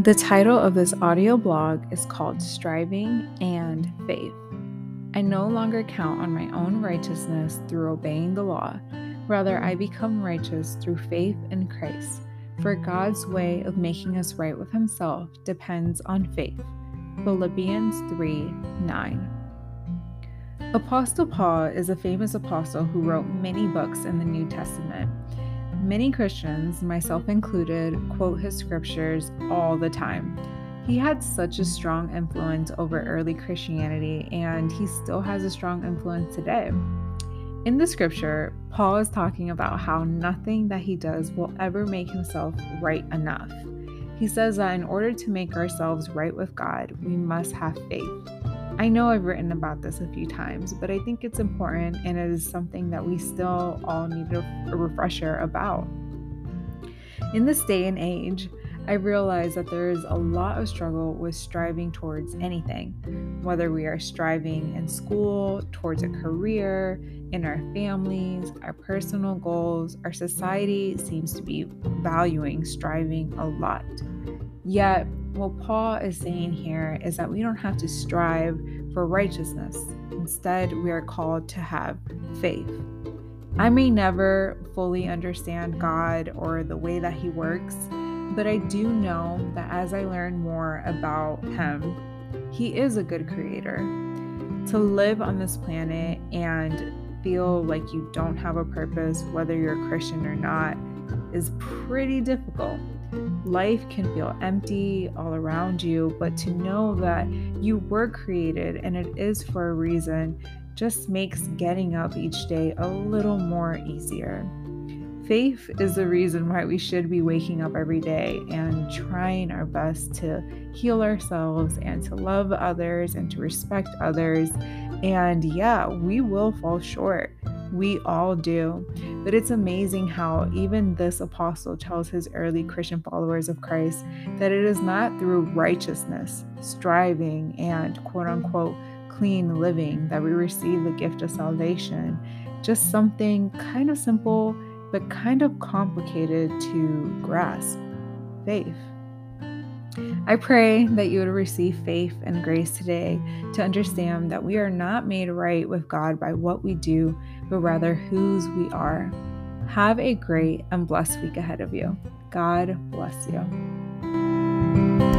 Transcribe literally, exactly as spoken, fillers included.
The title of this audio blog is called Striving and Faith. I no longer count on my own righteousness through obeying the law. Rather, I become righteous through faith in Christ. For God's way of making us right with Himself depends on faith. Philippians three nine. Apostle Paul is a famous apostle who wrote many books in the New Testament. Many Christians, myself included, quote his scriptures all the time. He had such a strong influence over early Christianity, and he still has a strong influence today. In the scripture, Paul is talking about how nothing that he does will ever make himself right enough. He says that in order to make ourselves right with God, we must have faith. I know I've written about this a few times, but I think it's important, and it is something that we still all need a, a refresher about. In this day and age, I realize that there is a lot of struggle with striving towards anything, whether we are striving in school, towards a career, in our families, our personal goals. Our society seems to be valuing striving a lot. Yet, what Paul is saying here is that we don't have to strive for righteousness. Instead, we are called to have faith. I may never fully understand God or the way that He works, but I do know that as I learn more about Him, He is a good creator. To live on this planet and feel like you don't have a purpose, whether you're a Christian or not, is pretty difficult. Life can feel empty all around you, but to know that you were created and it is for a reason just makes getting up each day a little more easier. Faith is the reason why we should be waking up every day and trying our best to heal ourselves and to love others and to respect others. And yeah, we will fall short. We all do. But it's amazing how even this apostle tells his early Christian followers of Christ that it is not through righteousness, striving, and quote-unquote clean living that we receive the gift of salvation. Just something kind of simple, but kind of complicated to grasp: faith. I pray that you would receive faith and grace today to understand that we are not made right with God by what we do, but rather whose we are. Have a great and blessed week ahead of you. God bless you.